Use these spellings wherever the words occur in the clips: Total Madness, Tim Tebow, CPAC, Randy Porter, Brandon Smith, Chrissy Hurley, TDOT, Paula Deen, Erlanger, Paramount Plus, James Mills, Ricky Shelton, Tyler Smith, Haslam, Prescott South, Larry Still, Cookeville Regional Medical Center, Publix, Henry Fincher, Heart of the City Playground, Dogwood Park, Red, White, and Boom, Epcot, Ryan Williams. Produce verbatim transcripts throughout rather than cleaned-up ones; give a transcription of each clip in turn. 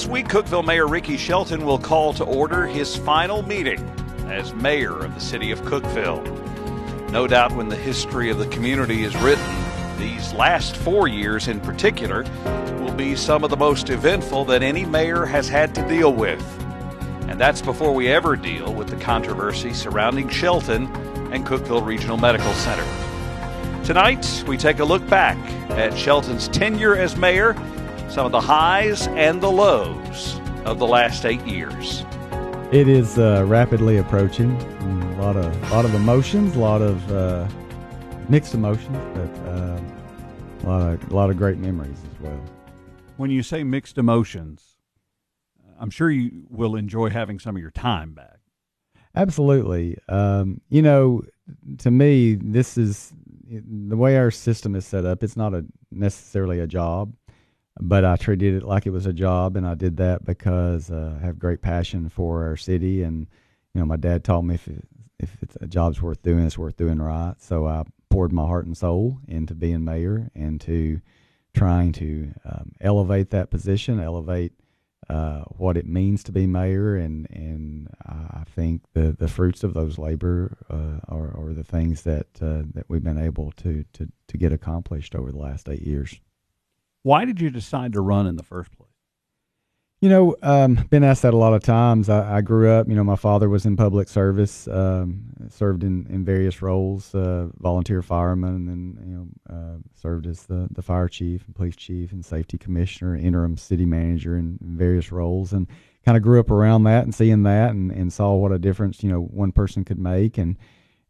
This week, Cookeville Mayor Ricky Shelton will call to order his final meeting as mayor of the city of Cookeville. No doubt when the history of the community is written, these last four years in particular will be some of the most eventful that any mayor has had to deal with. And that's before we ever deal with the controversy surrounding Shelton and Cookeville Regional Medical Center. Tonight, we take a look back at Shelton's tenure as mayor, some of the highs and the lows of the last eight years. It is uh, rapidly approaching. A lot of, a lot of emotions, a lot of uh, mixed emotions, but uh, a lot of, a lot of great memories as well. When you say mixed emotions, I'm sure you will enjoy having some of your time back. Absolutely. Um, you know, to me, this is the way our system is set up. It's not a necessarily a job, but I treated it like it was a job, and I did that because uh, I have great passion for our city. And, you know, my dad taught me if, it, if it's a job's worth doing, it's worth doing right. So I poured my heart and soul into being mayor and to trying to um, elevate that position, elevate Uh, what it means to be mayor, and and I think the, the fruits of those labor uh, are, are the things that uh, that we've been able to, to to get accomplished over the last eight years. Why did you decide to run in the first place? You know, um, been asked that a lot of times. I, I grew up, you know, my father was in public service, um, served in, in various roles, uh, volunteer fireman, and you know, uh, served as the, the fire chief and police chief and safety commissioner, interim city manager in various roles, and kind of grew up around that and seeing that, and, and saw what a difference, you know, one person could make, and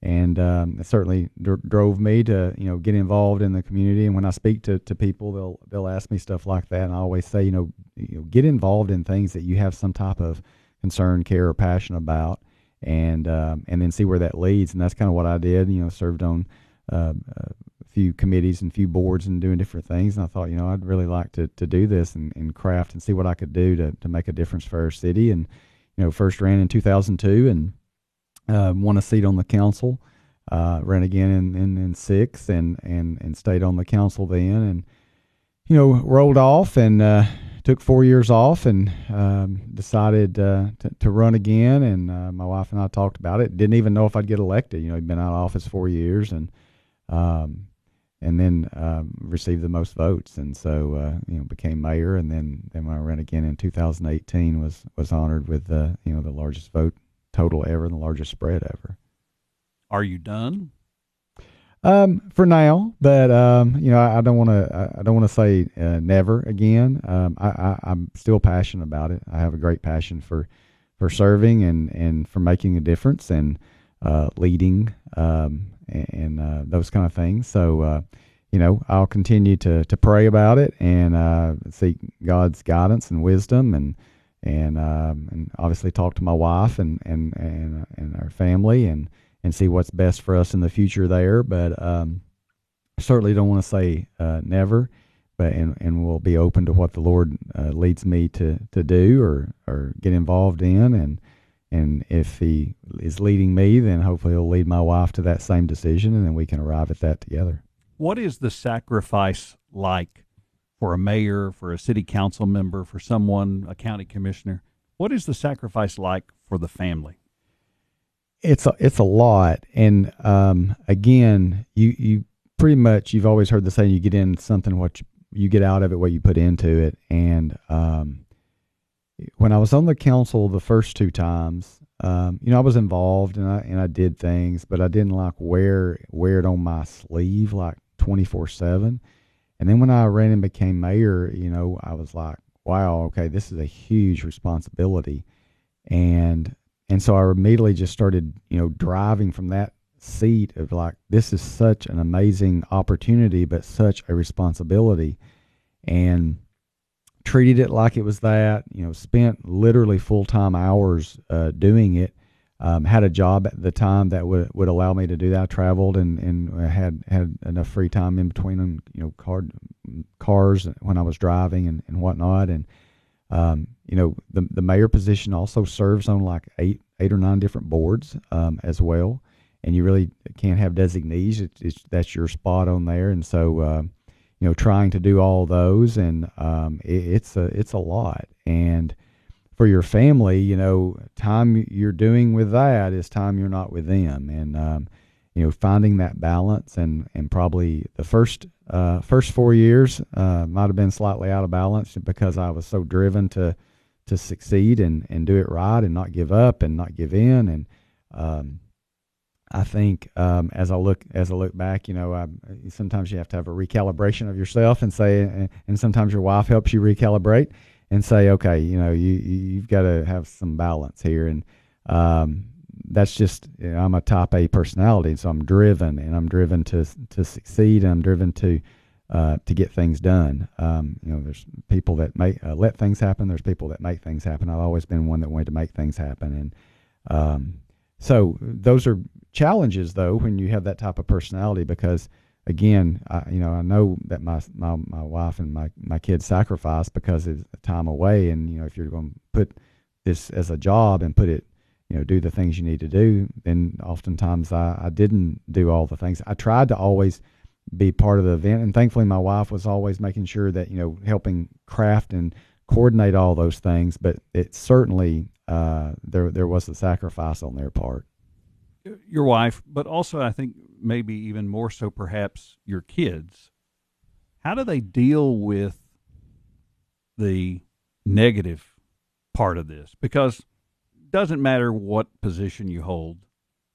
and um, it certainly dr- drove me to, you know, get involved in the community. And when I speak to, to people, they'll they'll ask me stuff like that, and I always say, you know, you know, get involved in things that you have some type of concern, care, or passion about, and um, and then see where that leads. And that's kind of what I did. You know, served on uh, a few committees and few boards and doing different things. And I thought, you know, I'd really like to, to do this and, and craft and see what I could do to, to make a difference for our city. And, you know, first ran in two thousand two and Uh, won a seat on the council, uh, ran again in, in, in six and, and, and stayed on the council then, and, you know, rolled off and uh, took four years off and um, decided uh, to, to run again. And uh, my wife and I talked about it. Didn't even know if I'd get elected. You know, I'd been out of office four years and um, and then um, received the most votes. And so, uh, you know, became mayor. And then, then when I ran again in two thousand eighteen, was, was honored with, uh, you know, the largest vote total ever and the largest spread ever. Are you done? Um, for now, but um, you know, I don't want to. I don't want to say uh, never again. Um, I, I, I'm still passionate about it. I have a great passion for, for serving and, and for making a difference and uh, leading um, and, and uh, those kind of things. So, uh, you know, I'll continue to to pray about it and uh, seek God's guidance and wisdom and. And um, and obviously talk to my wife and and, and and our family and and see what's best for us in the future there. But um, certainly don't want to say uh, never, but and, and we'll be open to what the Lord uh, leads me to, to do or, or get involved in. And and if He is leading me, then hopefully He'll lead my wife to that same decision, and then we can arrive at that together. What is the sacrifice like for a mayor, for a city council member, for someone, a county commissioner? What is the sacrifice like for the family? It's a, it's a lot. And um, again, you, you pretty much, you've always heard the saying, you get in something, what you, you get out of it, what you put into it. And um, when I was on the council the first two times, um, you know, I was involved and I, and I did things, but I didn't like wear, wear it on my sleeve, like twenty-four seven. And then when I ran and became mayor, you know, I was like, wow, okay, this is a huge responsibility. And and so I immediately just started, you know, driving from that seat of like, this is such an amazing opportunity, but such a responsibility. And treated it like it was that, you know, spent literally full-time hours uh, doing it. Um, had a job at the time that would would allow me to do that. I traveled and, and had had enough free time in between, you know, car, cars when I was driving and, and whatnot. And, um, you know, the the mayor position also serves on like eight eight or nine different boards um, as well. And you really can't have designees. It, it's, that's your spot on there. And so, uh, you know, trying to do all those. And um, it, it's a, it's a lot. And for your family, you know, time you're doing with that is time you're not with them. And, um, you know, finding that balance, and, and probably the first, uh, first four years, uh, might've been slightly out of balance because I was so driven to, to succeed and, and do it right and not give up and not give in. And, um, I think, um, as I look, as I look back, you know, I, sometimes you have to have a recalibration of yourself and say, and, and sometimes your wife helps you recalibrate and say, okay, you know, you, you've got to have some balance here. And, um, that's just, you know, I'm a type A personality, so I'm driven, and I'm driven to, to succeed. And I'm driven to, uh, to get things done. Um, you know, there's people that make, uh, let things happen. There's people that make things happen. I've always been one that wanted to make things happen. And, um, so those are challenges though, when you have that type of personality, because again, I, you know, I know that my, my, my wife and my, my kids sacrifice because it's time away. And, you know, if you're going to put this as a job and put it, you know, do the things you need to do. And oftentimes I, I didn't do all the things. I tried to always be part of the event. And thankfully my wife was always making sure that, you know, helping craft and coordinate all those things. But it certainly, uh, there, there was a sacrifice on their part. Your wife, but also I think maybe even more so perhaps your kids. How do they deal with the negative part of this? Because doesn't matter what position you hold,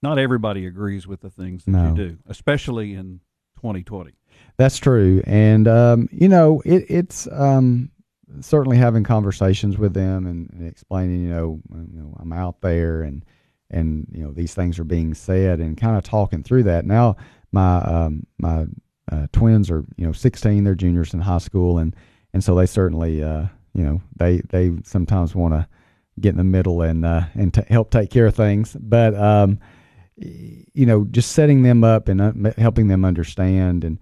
not everybody agrees with the things that no. you do, especially in twenty twenty. That's true. And, um, you know, it, it's, um, certainly having conversations with them and, and explaining, you know, you know, I'm out there and, and, you know, these things are being said, and kind of talking through that. Now my, um, my, uh, twins are, you know, sixteen, they're juniors in high school. And, and so they certainly, uh, you know, they, they sometimes want to get in the middle and, uh, and t- help take care of things. But, um, you know, just setting them up and uh, helping them understand. And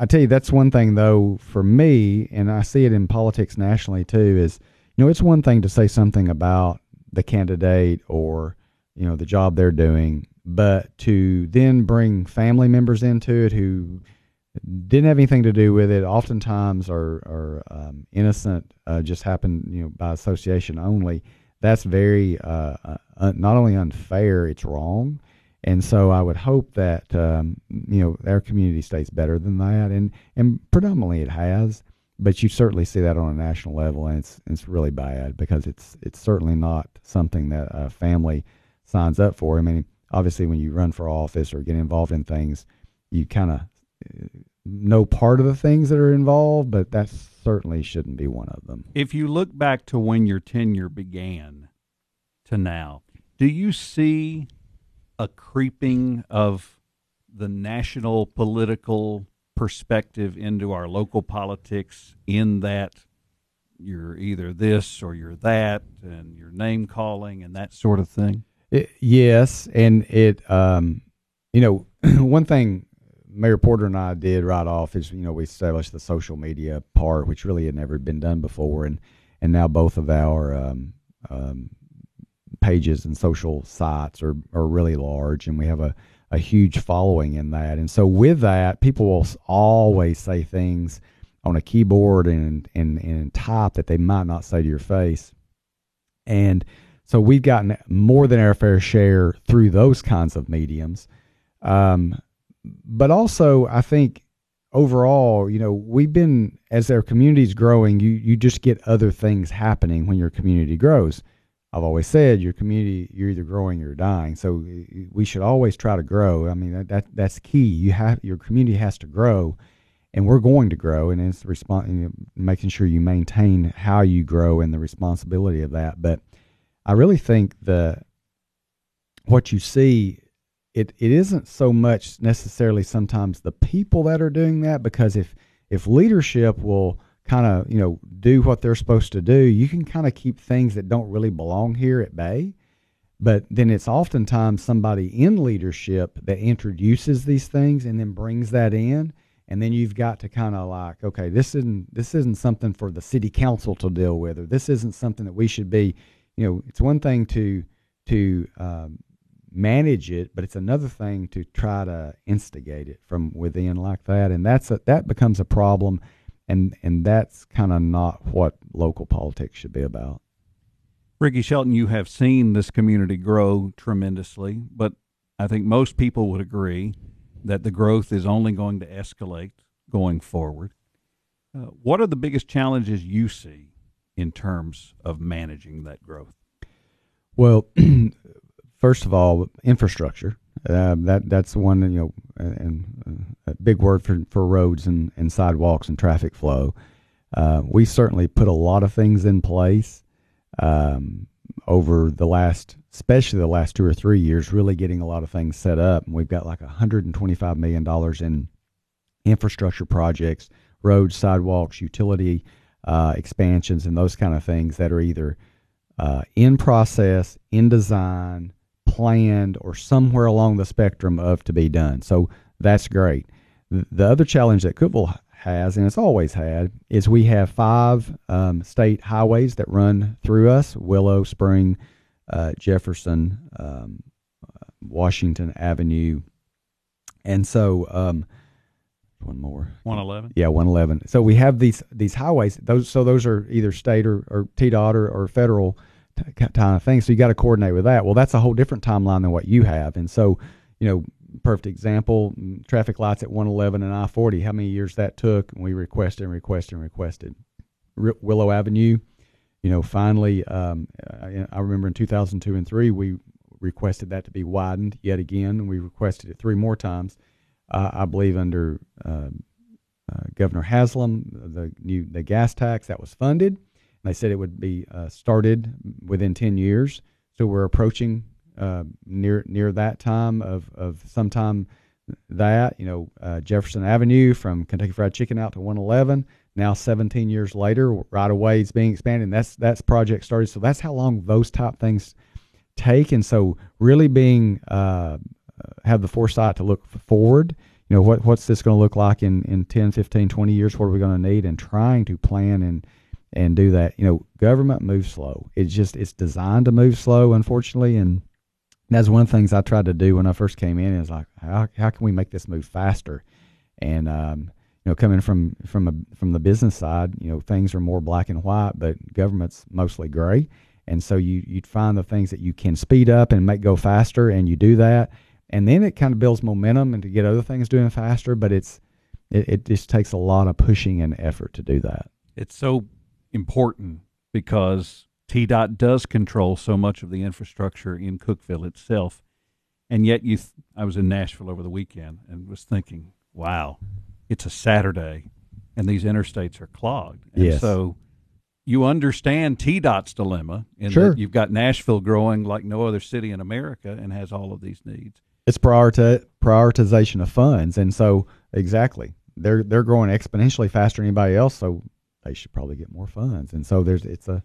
I tell you, that's one thing though, for me, and I see it in politics nationally too, is, you know, it's one thing to say something about the candidate or, you know, the job they're doing, but to then bring family members into it who didn't have anything to do with it, oftentimes are, are, um, innocent, uh, just happened, you know, by association only. That's very, uh, uh, not only unfair, it's wrong. And so I would hope that, um, you know, our community stays better than that. And, and predominantly it has, but you certainly see that on a national level, and it's, it's really bad because it's, it's certainly not something that a family signs up for. I mean, obviously when you run for office or get involved in things, you kind of know part of the things that are involved, but that certainly shouldn't be one of them. If you look back to when your tenure began to now, do you see a creeping of the national political perspective into our local politics, in that you're either this or you're that, and your name calling and that sort of thing? It, yes. And it, um, you know, one thing Mayor Porter and I did right off is, you know, we established the social media part, which really had never been done before. And, and now both of our, um, um, pages and social sites are, are really large, and we have a, a huge following in that. And so with that, people will always say things on a keyboard and, and, and type that they might not say to your face. And so we've gotten more than our fair share through those kinds of mediums. Um, But also, I think overall, you know, we've been, as our community's growing, you you just get other things happening when your community grows. I've always said your community, you're either growing or dying. So we should always try to grow. I mean, that, that that's key. You have, your community has to grow, and we're going to grow, and it's respons- you know, making sure you maintain how you grow and the responsibility of that. But I really think the what you see, It it isn't so much necessarily sometimes the people that are doing that, because if if leadership will kind of, you know, do what they're supposed to do, you can kind of keep things that don't really belong here at bay. But then it's oftentimes somebody in leadership that introduces these things and then brings that in, and then you've got to kind of like, okay, this isn't this isn't something for the city council to deal with, or this isn't something that we should be, you know, it's one thing to to um, manage it, but it's another thing to try to instigate it from within like that. And that's a, that becomes a problem. And, and that's kind of not what local politics should be about. Ricky Shelton, you have seen this community grow tremendously, but I think most people would agree that the growth is only going to escalate going forward. Uh, what are the biggest challenges you see in terms of managing that growth? Well, first of all, infrastructure. Uh, that that's one, you know, and a big word for, for roads and, and sidewalks and traffic flow. Uh, we certainly put a lot of things in place um, over the last, especially the last two or three years, really getting a lot of things set up. And we've got like one hundred twenty-five million dollars in infrastructure projects, roads, sidewalks, utility uh, expansions, and those kind of things that are either uh, in process, in design, planned, or somewhere along the spectrum of to be done. So that's great. The other challenge that Cookeville has, and it's always had, is we have five um, state highways that run through us: Willow, Spring, uh, Jefferson, um, Washington Avenue. And so um, one more. one eleven? Yeah, one eleven. So we have these these highways. Those So those are either state or, or T D O T or, or federal kind of thing. So you got to coordinate with that. Well, that's a whole different timeline than what you have. And so, you know, perfect example, traffic lights at one eleven and I forty, how many years that took. And we requested and requested and requested. R- Willow Avenue, you know, finally, um, I, I remember in two thousand two and three, we requested that to be widened yet again. And we requested it three more times, uh, I believe under uh, uh, Governor Haslam, the new the gas tax that was funded. They said it would be uh, started within ten years. So we're approaching uh, near near that time of, of sometime that, you know, uh, Jefferson Avenue from Kentucky Fried Chicken out to one eleven. Now seventeen years later, right away it's being expanded. And that's, that's project started. So that's how long those type things take. And so really being, uh, have the foresight to look forward. You know, what what's this going to look like in, in ten, fifteen, twenty years? What are we going to need? And trying to plan and and do that. You know, government moves slow. It's just, it's designed to move slow, unfortunately. And that's one of the things I tried to do when I first came in is like, how how can we make this move faster? And, um, you know, coming from, from, a, from the business side, you know, things are more black and white, but government's mostly gray. And so you, you'd find the things that you can speed up and make go faster, and you do that. And then it kind of builds momentum and to get other things doing faster, but it's, it, it just takes a lot of pushing and effort to do that. It's so important because T D O T does control so much of the infrastructure in Cookeville itself. And yet you, th- I was in Nashville over the weekend and was thinking, wow, it's a Saturday and these interstates are clogged. And yes. So you understand T D O T's dilemma in sure. that you've got Nashville growing like no other city in America and has all of these needs. It's priorita- prioritization of funds. And so exactly they're, they're growing exponentially faster than anybody else. So they should probably get more funds. And so there's it's a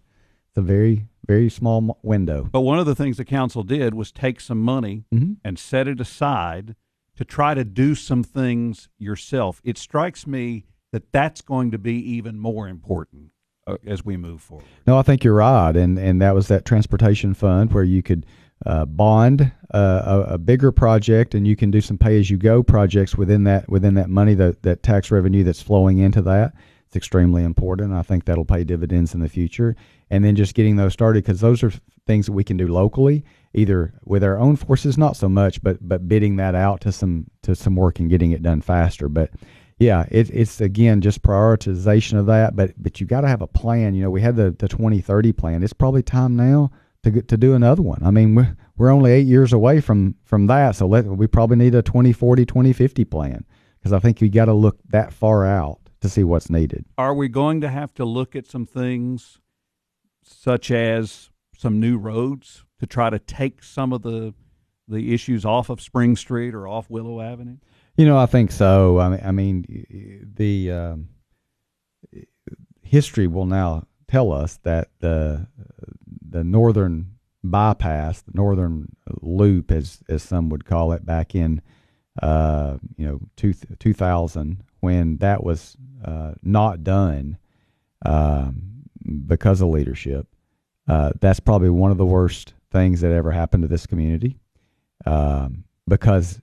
it's a very, very small window. But one of the things the council did was take some money mm-hmm. and set it aside to try to do some things yourself. It strikes me that that's going to be even more important uh, as we move forward. No, I think you're right. And and that was that transportation fund where you could uh, bond uh, a, a bigger project, and you can do some pay-as-you-go projects within that within that money, the, that tax revenue that's flowing into that. It's extremely important. I think that'll pay dividends in the future. And then just getting those started, because those are things that we can do locally, either with our own forces, not so much, but but bidding that out to some to some work and getting it done faster. But yeah, it, it's again just prioritization of that. But but you got to have a plan. You know, we had the, the twenty thirty plan. It's probably time now to get, to do another one. I mean, we're we're only eight years away from from that, so let we probably need a twenty forty, twenty fifty plan, because I think you got to look that far out to see what's needed. Are we going to have to look at some things such as some new roads to try to take some of the the issues off of Spring Street or off Willow Avenue? You know, I think so. I mean, I mean the um, history will now tell us that the the northern bypass, the northern loop, as as some would call it, back in uh, you know two two thousand. When that was uh, not done um, because of leadership, uh, that's probably one of the worst things that ever happened to this community. um, because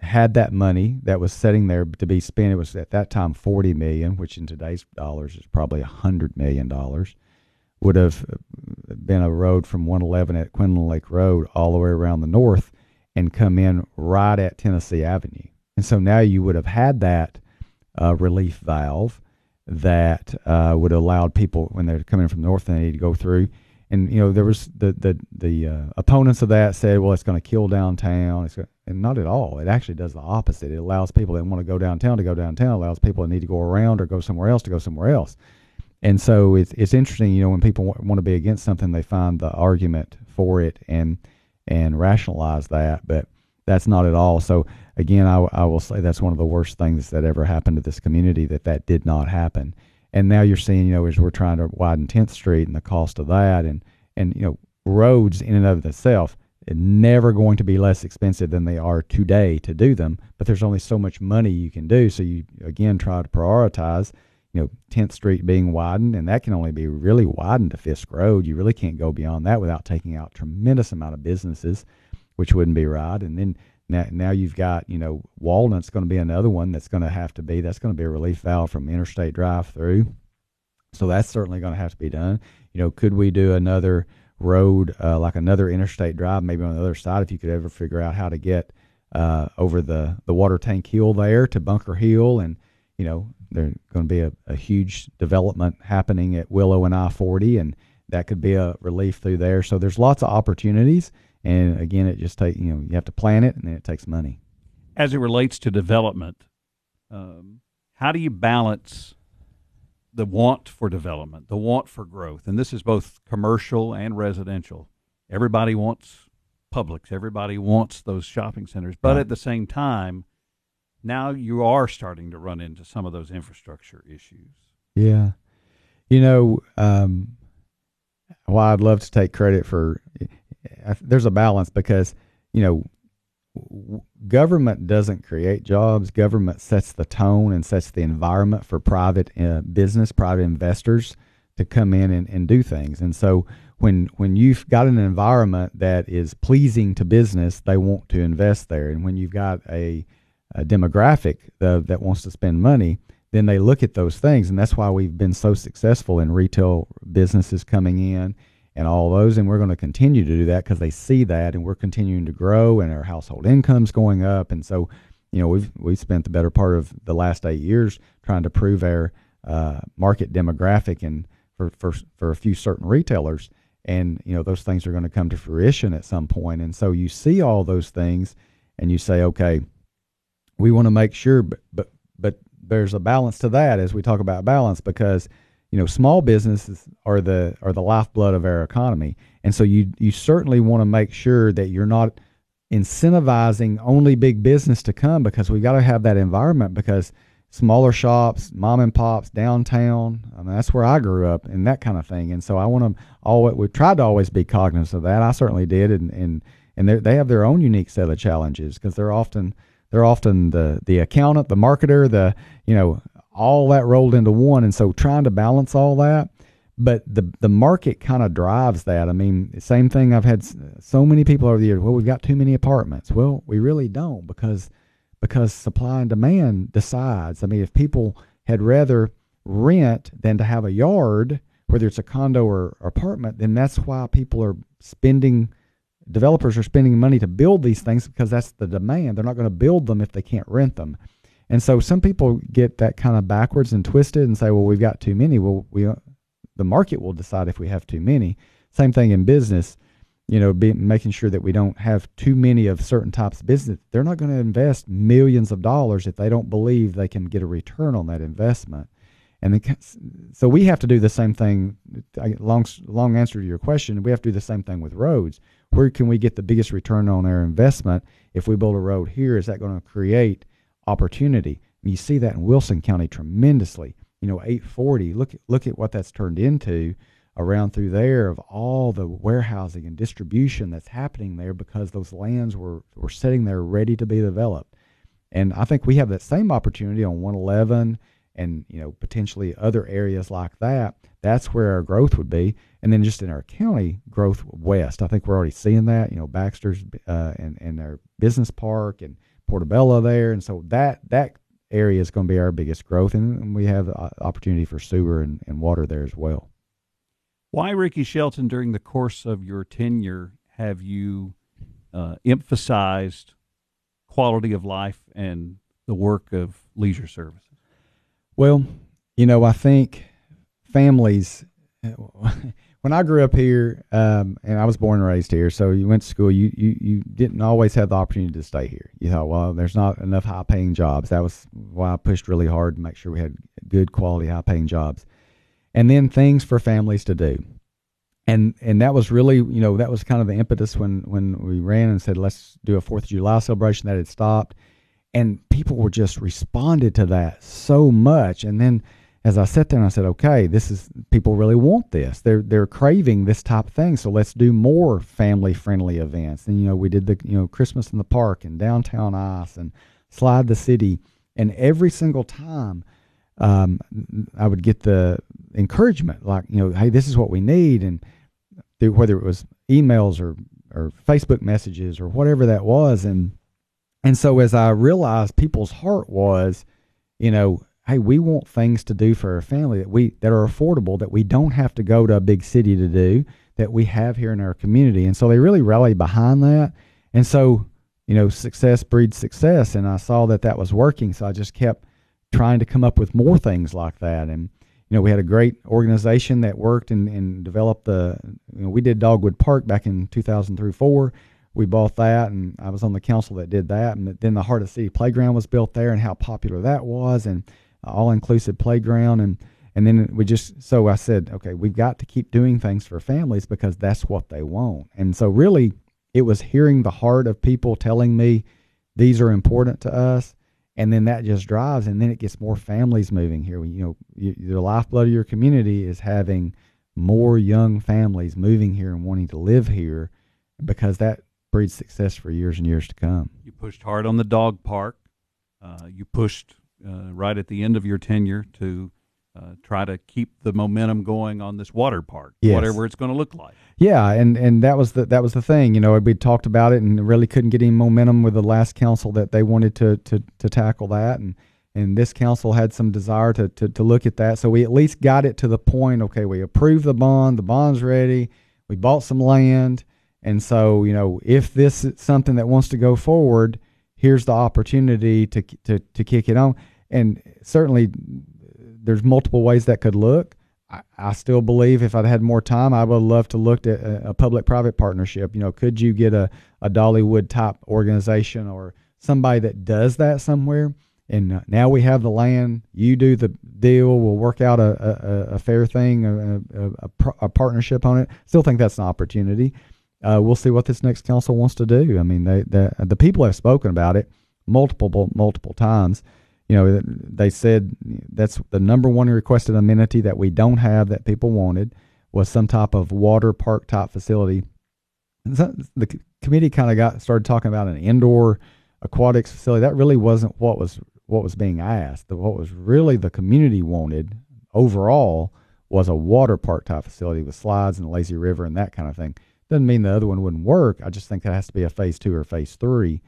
had that money that was sitting there to be spent, it was at that time forty million dollars, which in today's dollars is probably one hundred million dollars, would have been a road from one eleven at Quinlan Lake Road all the way around the north and come in right at Tennessee Avenue. And so now you would have had that uh, relief valve that uh, would allow people, when they're coming from the north, they need to go through. And, you know, there was the the, the uh, opponents of that said, well, it's going to kill downtown. It's gonna, and not at all. It actually does the opposite. It allows people that want to go downtown to go downtown. It allows people that need to go around or go somewhere else to go somewhere else. And so it's it's interesting, you know, when people w- want to be against something, they find the argument for it and and rationalize that. But that's not at all. So, again, I, w- I will say that's one of the worst things that ever happened to this community, that that did not happen. And now you're seeing, you know, as we're trying to widen tenth street and the cost of that, and, and you know, roads in and of themselves are never going to be less expensive than they are today to do them, but there's only so much money you can do. So you, again, try to prioritize, you know, tenth street being widened, and that can only be really widened to Fisk Road. You really can't go beyond that without taking out a tremendous amount of businesses, which wouldn't be right. And then Now, now you've got, you know, Walnut's going to be another one that's going to have to be, that's going to be a relief valve from interstate drive through. So that's certainly going to have to be done. You know, could we do another road, uh, like another interstate drive, maybe on the other side, if you could ever figure out how to get uh, over the, the water tank hill there to Bunker Hill. And, you know, there's going to be a, a huge development happening at Willow and I forty, and that could be a relief through there. So there's lots of opportunities. And again, it just take you know you have to plan it, and then it takes money. As it relates to development, um, how do you balance the want for development, the want for growth? And this is both commercial and residential. Everybody wants Publix, everybody wants those shopping centers, but right. At the same time, now you are starting to run into some of those infrastructure issues. Yeah, you know, um, well, I'd love to take credit for. There's a balance because, you know, government doesn't create jobs. Government sets the tone and sets the environment for private uh, business, private investors to come in and, and do things. And so when when you've got an environment that is pleasing to business, they want to invest there. And when you've got a, a demographic uh, that wants to spend money, then they look at those things. And that's why we've been so successful in retail businesses coming in and all those, and we're going to continue to do that because they see that, and we're continuing to grow, and our household income's going up. And so, you know, we've we've spent the better part of the last eight years trying to prove our uh, market demographic, and for, for for a few certain retailers, and you know those things are going to come to fruition at some point. And so you see all those things, and you say, okay, we want to make sure, but but but there's a balance to that as we talk about balance, because you know, small businesses are the are the lifeblood of our economy, and so you you certainly want to make sure that you're not incentivizing only big business to come, because we've got to have that environment. Because smaller shops, mom and pops, downtown, I mean, that's where I grew up, and that kind of thing. And so I want to always we've tried to always be cognizant of that. I certainly did, and and and they have their own unique set of challenges, because they're often they're often the the accountant, the marketer, the you know. all that rolled into one. And so trying to balance all that, but the the market kind of drives that. I mean, same thing. I've had so many people over the years, well, we've got too many apartments. Well, we really don't, because, because supply and demand decides. I mean, if people had rather rent than to have a yard, whether it's a condo or, or apartment, then that's why people are spending, developers are spending money to build these things, because that's the demand. They're not going to build them if they can't rent them. And so some people get that kind of backwards and twisted and say, well, we've got too many. Well, we, the market will decide if we have too many. Same thing in business, you know, be, making sure that we don't have too many of certain types of business. They're not going to invest millions of dollars if they don't believe they can get a return on that investment. And they, so we have to do the same thing. Long, long answer to your question, we have to do the same thing with roads. Where can we get the biggest return on our investment? If we build a road here, is that going to create opportunity? And you see that in Wilson County tremendously. You know, eight forty, look, look at what that's turned into around through there, of all the warehousing and distribution that's happening there, because those lands were, were sitting there ready to be developed. And I think we have that same opportunity on one eleven and, you know, potentially other areas like that, that's where our growth would be. And then just in our county, growth west, I think we're already seeing that, you know, Baxter's uh, and, and our business park and Portobello there. And so that that area is going to be our biggest growth. And we have uh, opportunity for sewer and, and water there as well. Why, Ricky Shelton, during the course of your tenure, have you uh, emphasized quality of life and the work of leisure services? Well, you know, I think families, when I grew up here, um, and I was born and raised here, so you went to school, you, you, you didn't always have the opportunity to stay here. You thought, well, there's not enough high-paying jobs. That was why I pushed really hard to make sure we had good quality, high-paying jobs. And then things for families to do. And and that was really, you know, that was kind of the impetus when, when we ran and said, let's do a fourth of July celebration. That had stopped. And people were just responded to that so much. And then as I sat there and I said, okay, this is, people really want this. They're, they're craving this type of thing. So let's do more family friendly events. And, you know, we did the, you know, Christmas in the park and downtown ice and slide the city. And every single time, um, I would get the encouragement, like, you know, hey, this is what we need. And through, whether it was emails or, or Facebook messages or whatever that was. And, And so as I realized people's heart was, you know, hey, we want things to do for our family that we that are affordable, that we don't have to go to a big city to do, that we have here in our community. And so they really rallied behind that. And so, you know, success breeds success. And I saw that that was working. So I just kept trying to come up with more things like that. And, you know, we had a great organization that worked and, and developed the, you know, we did Dogwood Park back in two thousand four. We bought that, and I was on the council that did that. And then the Heart of the City Playground was built there, and how popular that was, and all-inclusive playground. And, and then we just, so I said, okay, we've got to keep doing things for families because that's what they want. And so really it was hearing the heart of people telling me these are important to us. And then that just drives, and then it gets more families moving here. You know, you, the lifeblood of your community is having more young families moving here and wanting to live here because that breeds success for years and years to come. You pushed hard on the dog park. Uh, you pushed uh, right at the end of your tenure to uh, try to keep the momentum going on this water park, yes. Whatever it's going to look like. Yeah, and, and that was the that was the thing. You know, we talked about it and really couldn't get any momentum with the last council that they wanted to to, to tackle that, and and this council had some desire to, to to look at that. So we at least got it to the point. Okay, we approved the bond. The bond's ready. We bought some land. And so, you know, if this is something that wants to go forward, here's the opportunity to to to kick it on. And certainly there's multiple ways that could look. I, I still believe if I'd had more time, I would love to look at a, a public-private partnership. You know, could you get a, a Dollywood-type organization or somebody that does that somewhere? And now we have the land. You do the deal. We'll work out a, a, a fair thing, a, a, a, a partnership on it. Still think that's an opportunity. Uh, we'll see what this next council wants to do. I mean, they, the the people have spoken about it multiple multiple times. You know, they said that's the number one requested amenity that we don't have that people wanted was some type of water park type facility. And so the committee kind of got started talking about an indoor aquatics facility. That really wasn't what was what was being asked. What was really the community wanted overall was a water park type facility with slides and a lazy river and that kind of thing. Doesn't mean the other one wouldn't work. I just think that has to be a phase two or phase three.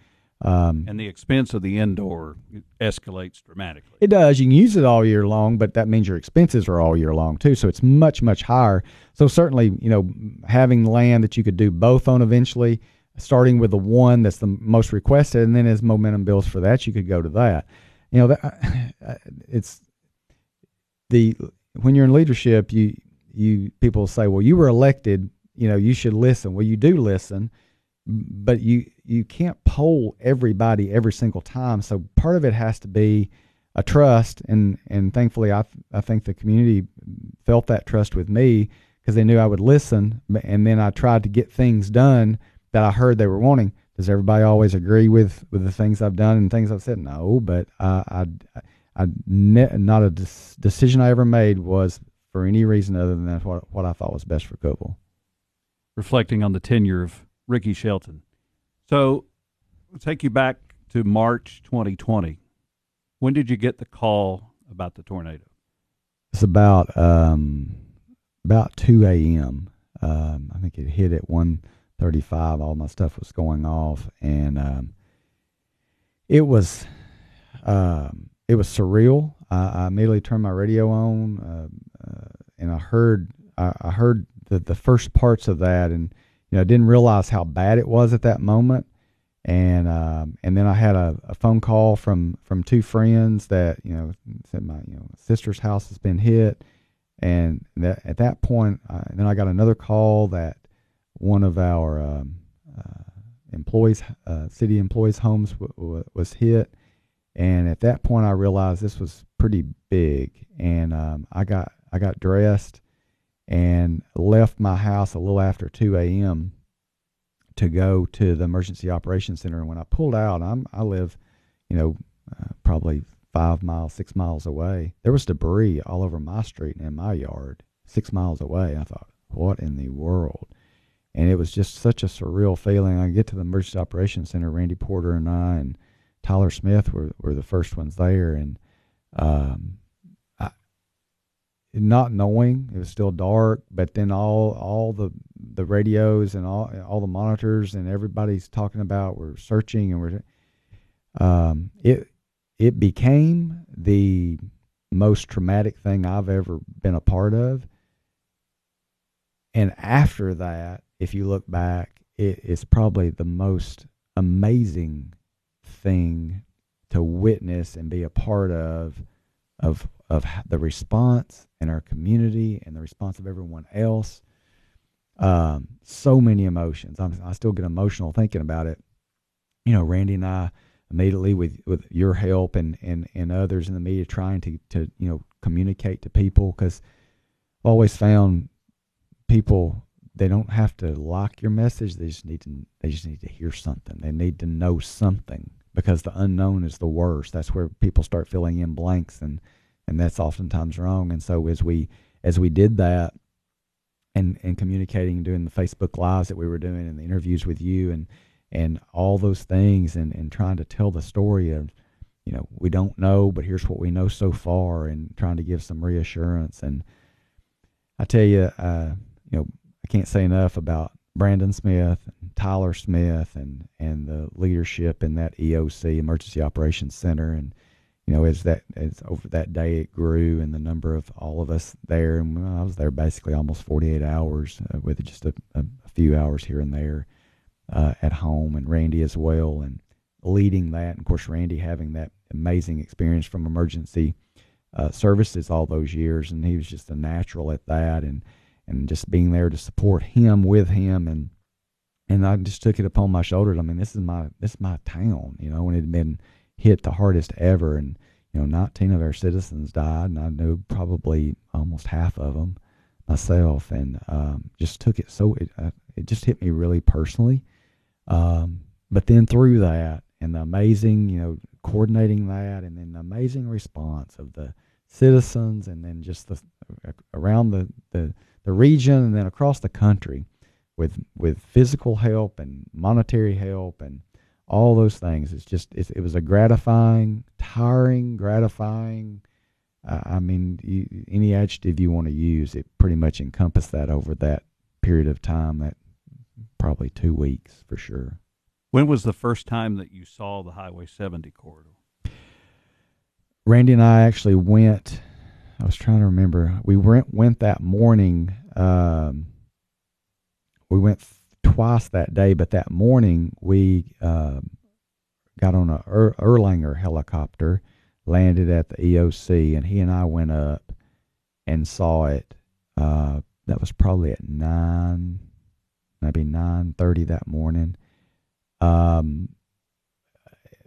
Um, and the expense of the indoor escalates dramatically. It does. You can use it all year long, but that means your expenses are all year long too. So it's much, much higher. So certainly, you know, having land that you could do both on eventually, starting with the one that's the most requested, and then as momentum builds for that, you could go to that. You know, that, it's the when you're in leadership, you you people say, well, you were elected. You know, you should listen. Well, you do listen, but you you can't poll everybody every single time. So part of it has to be a trust, and and thankfully, I I think the community felt that trust with me because they knew I would listen, and then I tried to get things done that I heard they were wanting. Does everybody always agree with, with the things I've done and things I've said? No, but uh, I I ne- not a dis- decision I ever made was for any reason other than that what what I thought was best for Cookeville. Reflecting on the tenure of Ricky Shelton. So we'll take you back to March twenty twenty. When did you get the call about the tornado? It's about um, about two a.m. Um, I think it hit at one thirty-five. All my stuff was going off, and um, it was um, it was surreal. I, I immediately turned my radio on, uh, uh, and I heard I, I heard the the first parts of that, and you know didn't realize how bad it was at that moment. And um, and then I had a, a phone call from, from two friends that you know said my you know sister's house has been hit, and that at that point uh, and then I got another call that one of our um, uh, employees uh, city employees' homes w- w- was hit, and at that point I realized this was pretty big, and um, I got I got dressed and left my house a little after two a.m. to go to the emergency operations center. And when I pulled out, I'm, I live, you know, uh, probably five miles, six miles away. There was debris all over my street and in my yard, six miles away. I thought, what in the world? And it was just such a surreal feeling. I get to the emergency operations center, Randy Porter and I and Tyler Smith were, were the first ones there. And um, I, not knowing, it was still dark, but then all, all the, the radios and all all the monitors and everybody's talking about we're searching and we're um it it became the most traumatic thing I've ever been a part of. And after that, if you look back, it is probably the most amazing thing to witness and be a part of of of the response in our community and the response of everyone else. Um, so many emotions. I'm, I still get emotional thinking about it. You know, Randy and I immediately with, with your help and, and, and others in the media trying to, to, you know, communicate to people. 'Cause I've always found people, they don't have to like your message. They just need to, they just need to hear something. They need to know something, because the unknown is the worst. That's where people start filling in blanks, and, and that's oftentimes wrong. And so as we, as we did that, And, and communicating and doing the Facebook Lives that we were doing and the interviews with you and and all those things and, and trying to tell the story of, you know, we don't know, but here's what we know so far, and trying to give some reassurance. And I tell you, uh, you know, I can't say enough about Brandon Smith and Tyler Smith and, and the leadership in that E O C, Emergency Operations Center. And, you know, as that, as over that day it grew, and the number of all of us there, and I was there basically almost forty-eight hours uh, with just a, a few hours here and there uh, at home, and Randy as well, and leading that. And of course, Randy having that amazing experience from emergency uh, services all those years, and he was just a natural at that, and, and just being there to support him with him. And, and I just took it upon my shoulders. I mean, this is my, this is my town, you know, and it had been hit the hardest ever, and you know nineteen of our citizens died, and I know probably almost half of them myself, and um, just took it so it, uh, it just hit me really personally, um, but then through that and the amazing you know coordinating that, and then the amazing response of the citizens, and then just the uh, around the, the the region, and then across the country with with physical help and monetary help and all those things. It's just, it's, it was a gratifying, tiring, gratifying. Uh, I mean, you, any adjective you want to use, it pretty much encompassed that over that period of time, that probably two weeks for sure. When was the first time that you saw the Highway seventy corridor? Randy and I actually went, I was trying to remember, we went, went that morning. Um, we went th- twice that day, but that morning we uh, got on a er- Erlanger helicopter, landed at the E O C, and he and I went up and saw it. Uh, that was probably at nine, maybe nine thirty that morning. Um,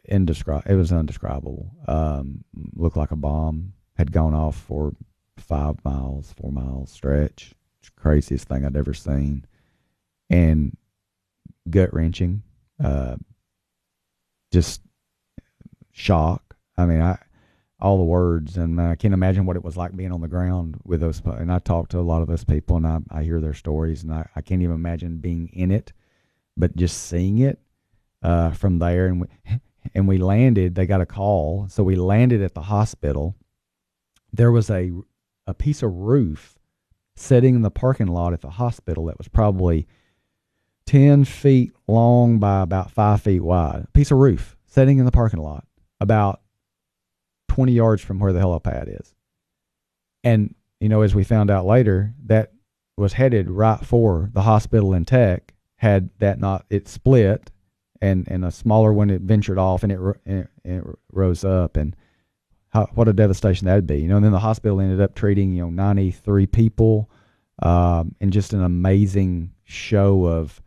indescrib- it was indescribable. Um, looked like a bomb had gone off for five miles, four miles stretch. It's the craziest thing I'd ever seen. And gut-wrenching, uh, just shock. I mean, I all the words, and I can't imagine what it was like being on the ground with those. And I talk to a lot of those people, and I, I hear their stories, and I, I can't even imagine being in it, but just seeing it uh, from there. And we, and we landed. They got a call, so we landed at the hospital, there was a a piece of roof sitting in the parking lot at the hospital that was probably ten feet long by about five feet wide. A piece of roof sitting in the parking lot about twenty yards from where the helipad is. And, you know, as we found out later, that was headed right for the hospital in Tech. Had that not, it split, and, and a smaller one, it ventured off, and it, and it, and it rose up. And how, what a devastation that would be. You know, and then the hospital ended up treating, you know, ninety-three people, um, and just an amazing show of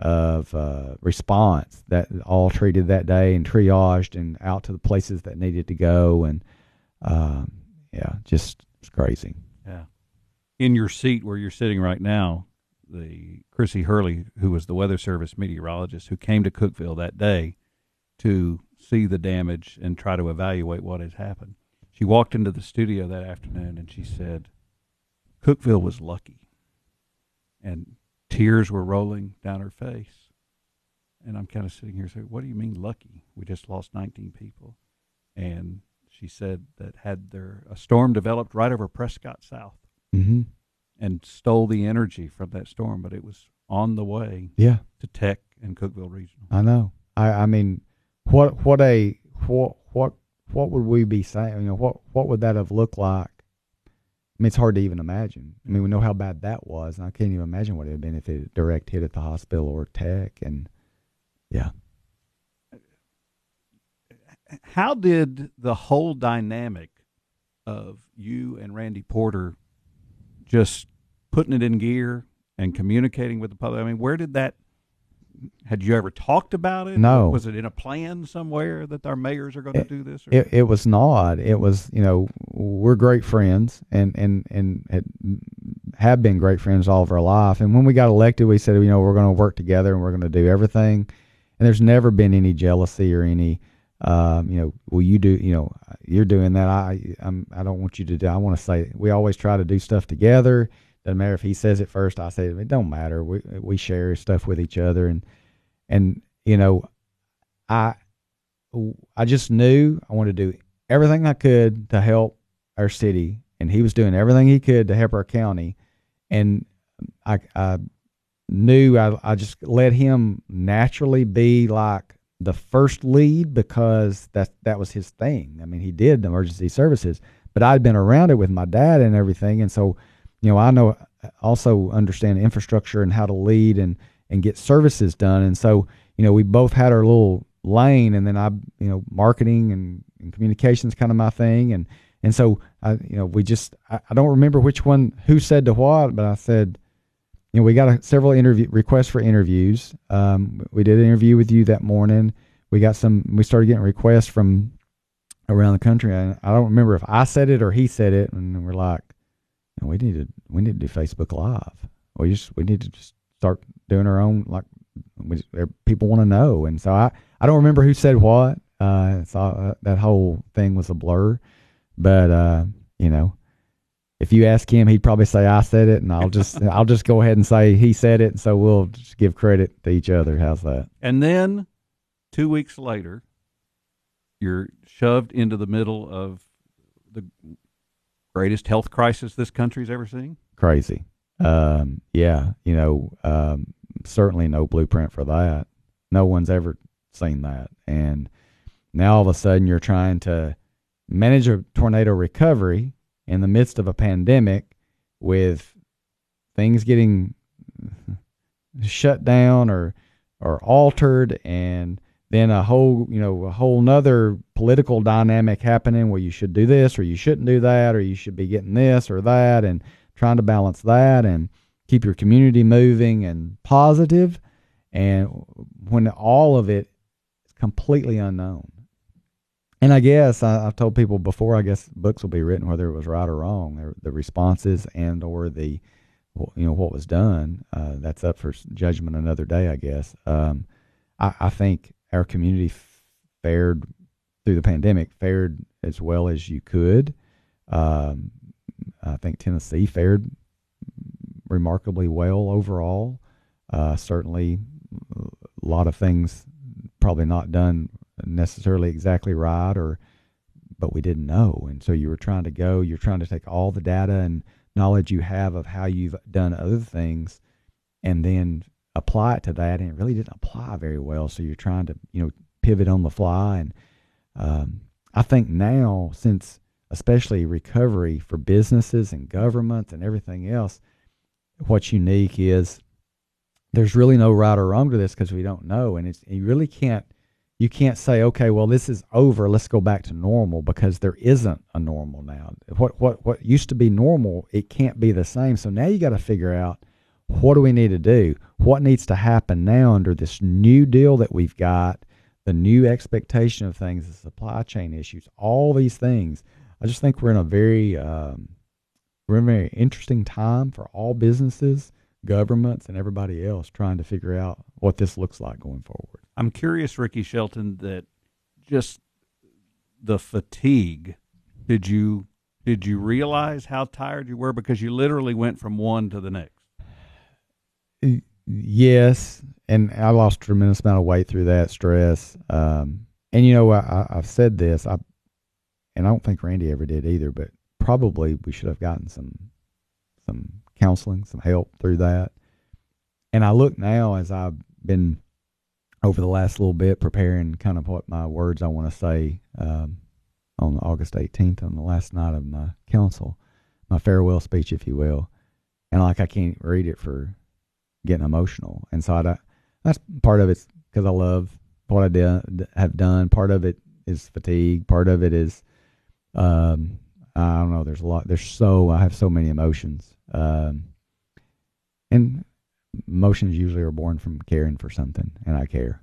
of uh, response that all treated that day and triaged and out to the places that needed to go. And, um, yeah, just it's crazy. Yeah. In your seat where you're sitting right now, the Chrissy Hurley, who was the Weather Service meteorologist who came to Cookeville that day to see the damage and try to evaluate what has happened. She walked into the studio that afternoon and she said, Cookeville was lucky. And tears were rolling down her face. And I'm kind of sitting here saying, what do you mean lucky? We just lost nineteen people. And she said that had there a storm developed right over Prescott South, mm-hmm. and stole the energy from that storm, but it was on the way yeah. to Tech and Cookeville Regional. I know. I, I mean, what what a what what what would we be saying? You know, what what would that have looked like? I mean, it's hard to even imagine. I mean, we know how bad that was, and I can't even imagine what it would have been if it direct hit at the hospital or Tech. And yeah, how did the whole dynamic of you and Randy Porter just putting it in gear and communicating with the public? I mean, where did that, had you ever talked about it? No. Was it in a plan somewhere that our mayors are going it, to do this? Or? It, it was not. It was, you know, we're great friends and, and, and have been great friends all of our life. And when we got elected, we said, you know, we're going to work together and we're going to do everything. And there's never been any jealousy or any, um, you know, well, you do, you know, you're doing that. I, I'm, I don't want you to do, I want to say, we always try to do stuff together. Doesn't matter if he says it first, I say it, it don't matter. We, we share stuff with each other. And, and, you know, I, I just knew I wanted to do everything I could to help our city. And he was doing everything he could to help our county. And I, I knew I, I just let him naturally be like the first lead because that that was his thing. I mean, he did emergency services, but I'd been around it with my dad and everything. And so, you know, I know also understand infrastructure and how to lead and, and get services done. And so, you know, we both had our little lane, and then I, you know, marketing and, and communications kind of my thing. And, and so I, you know, we just, I, I don't remember which one, who said to what, but I said, you know, we got a, several interview requests for interviews. Um, we did an interview with you that morning. We got some, we started getting requests from around the country. And I don't remember if I said it or he said it. And we're like, you know, we need to, we need to do Facebook Live. We just, we need to just start doing our own, like we just, people want to know. And so I, I don't remember who said what, uh, so uh, that whole thing was a blur, but, uh, you know, if you ask him, he'd probably say I said it, and I'll just I'll just go ahead and say he said it, and so we'll just give credit to each other. How's that? And then two weeks later, you're shoved into the middle of the greatest health crisis this country's ever seen. Crazy. Um, yeah, you know, um, certainly no blueprint for that. No one's ever seen that. And now all of a sudden you're trying to manage a tornado recovery in the midst of a pandemic with things getting shut down or, or altered. And then a whole, you know, a whole nother political dynamic happening where you should do this or you shouldn't do that, or you should be getting this or that, and trying to balance that and keep your community moving and positive. And when all of it is completely unknown. And I guess I, I've told people before, I guess books will be written, whether it was right or wrong, the, the responses and, or the, you know, what was done, uh, that's up for judgment another day, I guess. Um, I, I think our community fared through the pandemic, fared as well as you could. Um, I think Tennessee fared remarkably well overall. Uh, certainly a lot of things probably not done necessarily exactly right, or but we didn't know. And so you were trying to go, you're trying to take all the data and knowledge you have of how you've done other things and then apply it to that. And it really didn't apply very well. So you're trying to, you know, pivot on the fly. And um, I think now, since especially recovery for businesses and governments and everything else, what's unique is there's really no right or wrong to this because we don't know. And it's, you really can't, you can't say, okay, well, this is over, let's go back to normal, because there isn't a normal now. What, what, what used to be normal, it can't be the same. So now you got to figure out, what do we need to do? What needs to happen now under this new deal that we've got, the new expectation of things, the supply chain issues, all these things. I just think we're in a very, um, we're in a very interesting time for all businesses, governments, and everybody else trying to figure out what this looks like going forward. I'm curious, Ricky Shelton, that just the fatigue, did you did you realize how tired you were? Because you literally went from one to the next. Yes, and I lost a tremendous amount of weight through that stress. Um, and, you know, I, I've said this, I, and I don't think Randy ever did either, but probably we should have gotten some some counseling, some help through that. And I look now, as I've been over the last little bit preparing kind of what my words I want to say um, on August eighteenth, on the last night of my council, my farewell speech, if you will. And like, I can't read it for getting emotional. And so I, that's part of it's because I love what I did, have done. Part of it is fatigue. Part of it is, um, I don't know, there's a lot, there's so, I have so many emotions. Um, and emotions usually are born from caring for something, and I care.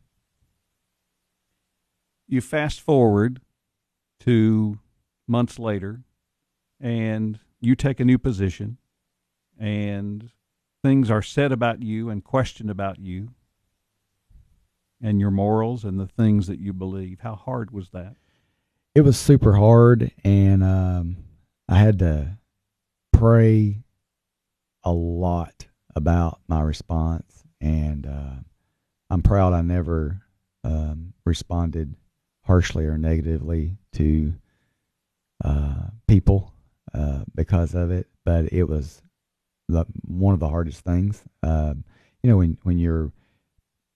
You fast forward to months later, and you take a new position, and things are said about you and questioned about you and your morals and the things that you believe. How hard was that? It was super hard, and um, I had to pray a lot about my response, and uh, I'm proud I never um, responded harshly or negatively to uh, people uh, because of it, but it was the, one of the hardest things. Uh, you know, when, when you're,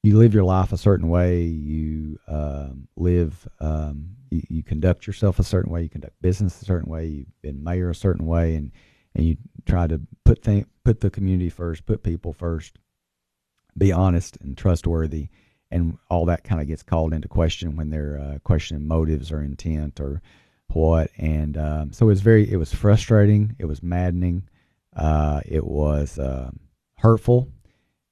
you live your life a certain way, you um, live, um, you, you conduct yourself a certain way, you conduct business a certain way, you've been mayor a certain way, and and you try to put thing, put the community first, put people first, be honest and trustworthy, and all that kind of gets called into question when they're uh, questioning motives or intent or what. And um, so it was very, it was frustrating, it was maddening, uh, it was uh, hurtful,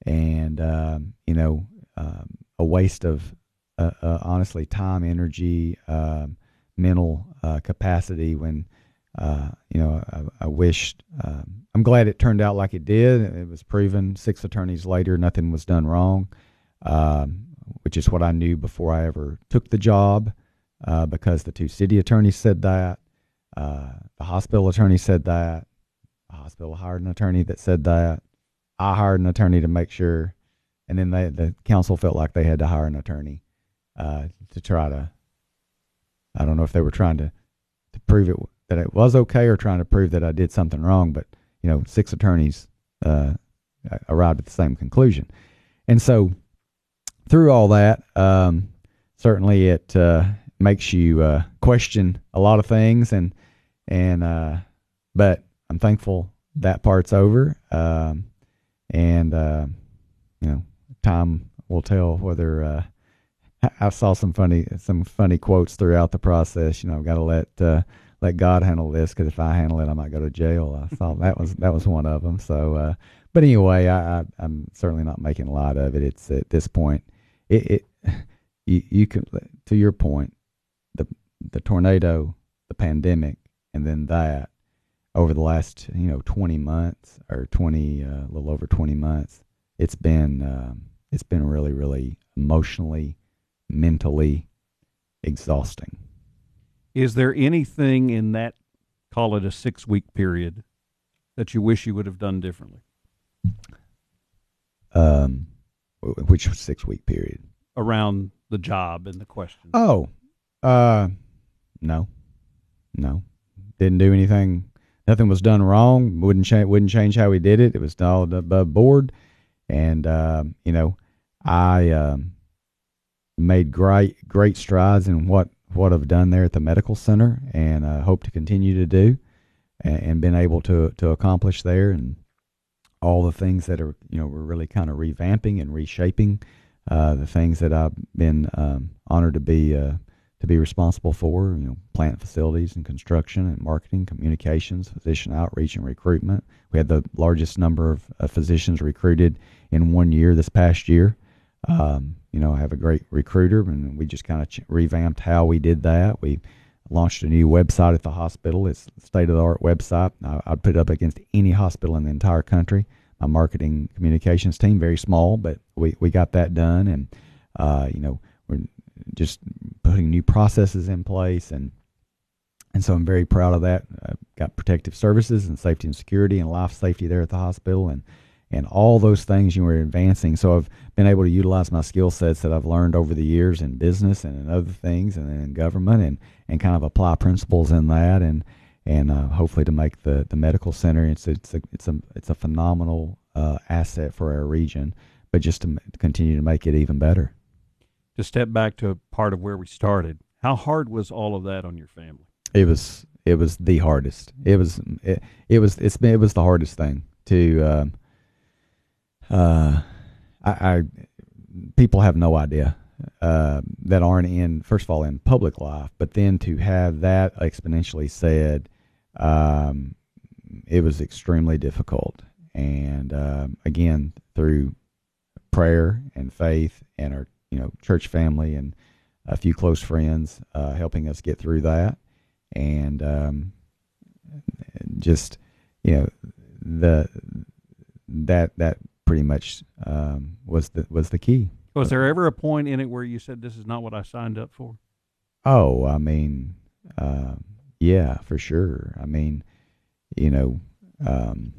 and um, you know, um, a waste of uh, uh, honestly time, energy, uh, mental uh, capacity when. Uh, you know, I, I wished, um, I'm glad it turned out like it did. It was proven six attorneys later, nothing was done wrong, um, which is what I knew before I ever took the job, uh, because the two city attorneys said that, uh, the hospital attorney said that, the hospital hired an attorney that said that, I hired an attorney to make sure. And then they, the council felt like they had to hire an attorney, uh, to try to, I don't know if they were trying to, to prove it, that it was okay, or trying to prove that I did something wrong, but you know, six attorneys uh, arrived at the same conclusion. And so through all that, um, certainly it uh, makes you uh, question a lot of things, and and uh, but I'm thankful that part's over, um, and uh, you know, time will tell whether. Uh, I saw some funny some funny quotes throughout the process. You know, I've got to let. Uh, Let God handle this, because if I handle it, I might go to jail. I thought that was that was one of them. So, uh, but anyway, I, I, I'm certainly not making light of it. It's at this point, it, it you, you can, to your point, the the tornado, the pandemic, and then that over the last you know twenty months or twenty uh, a little over twenty months, it's been um, it's been really really emotionally, mentally exhausting. Is there anything in that, call it a six-week period, that you wish you would have done differently? Um, which six-week period? Around the job and the question. Oh, uh, no. No, didn't do anything. Nothing was done wrong. Wouldn't change. Wouldn't change how we did it. It was all above board, and uh, you know, I um, made great great strides in what what I've done there at the medical center, and uh, hope to continue to do, and, and been able to to accomplish there, and all the things that are, you know, we're really kind of revamping and reshaping uh, the things that I've been um, honored to be uh, to be responsible for, you know, plant facilities and construction and marketing, communications, physician outreach and recruitment. We had the largest number of uh, physicians recruited in one year this past year. Um, you know, I have a great recruiter, and we just kind of ch- revamped how we did that. We launched a new website at the hospital. It's a state-of-the-art website. I, I'd put it up against any hospital in the entire country. My marketing communications team, very small, but we, we got that done. And, uh, you know, we're just putting new processes in place. And and so I'm very proud of that. I've got protective services and safety and security and life safety there at the hospital. And, and all those things you were advancing. So I've been able to utilize my skill sets that I've learned over the years in business and in other things and in government, and, and kind of apply principles in that, and and uh, hopefully to make the, the medical center. It's it's a it's a it's a phenomenal uh, asset for our region, but just to continue to make it even better. To step back to part of where we started, how hard was all of that on your family? It was it was the hardest. It was it, it was it's been, it was the hardest thing to. Uh, Uh, I, I, people have no idea, uh, that aren't in, first of all, in public life, but then to have that exponentially said, um, it was extremely difficult. And, um, again, through prayer and faith and our, you know, church family and a few close friends, uh, helping us get through that. And, um, just, you know, the, that, that, pretty much um, was the was the key. Was there ever a point in it where you said, this is not what I signed up for? Oh, I mean, uh, yeah, for sure. I mean, you know, um,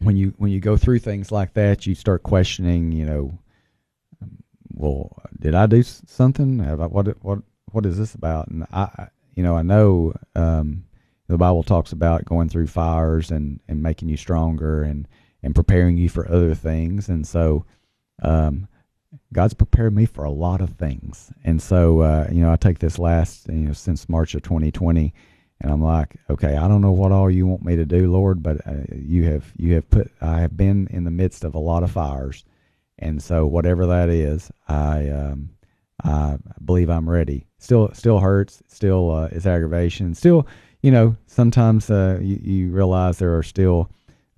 when you when you go through things like that, you start questioning, you know, well, did I do something? Have I, what what what is this about? And I, you know, I know um, the Bible talks about going through fires and, and making you stronger and and preparing you for other things. And so, um, God's prepared me for a lot of things. And so, uh, you know, I take this last, you know, since March of twenty twenty, and I'm like, okay, I don't know what all you want me to do, Lord, but uh, you have, you have put, I have been in the midst of a lot of fires. And so whatever that is, I, um, I believe I'm ready. Still, still hurts. Still, uh, it's aggravation. Still, you know, sometimes, uh, you, you realize there are still,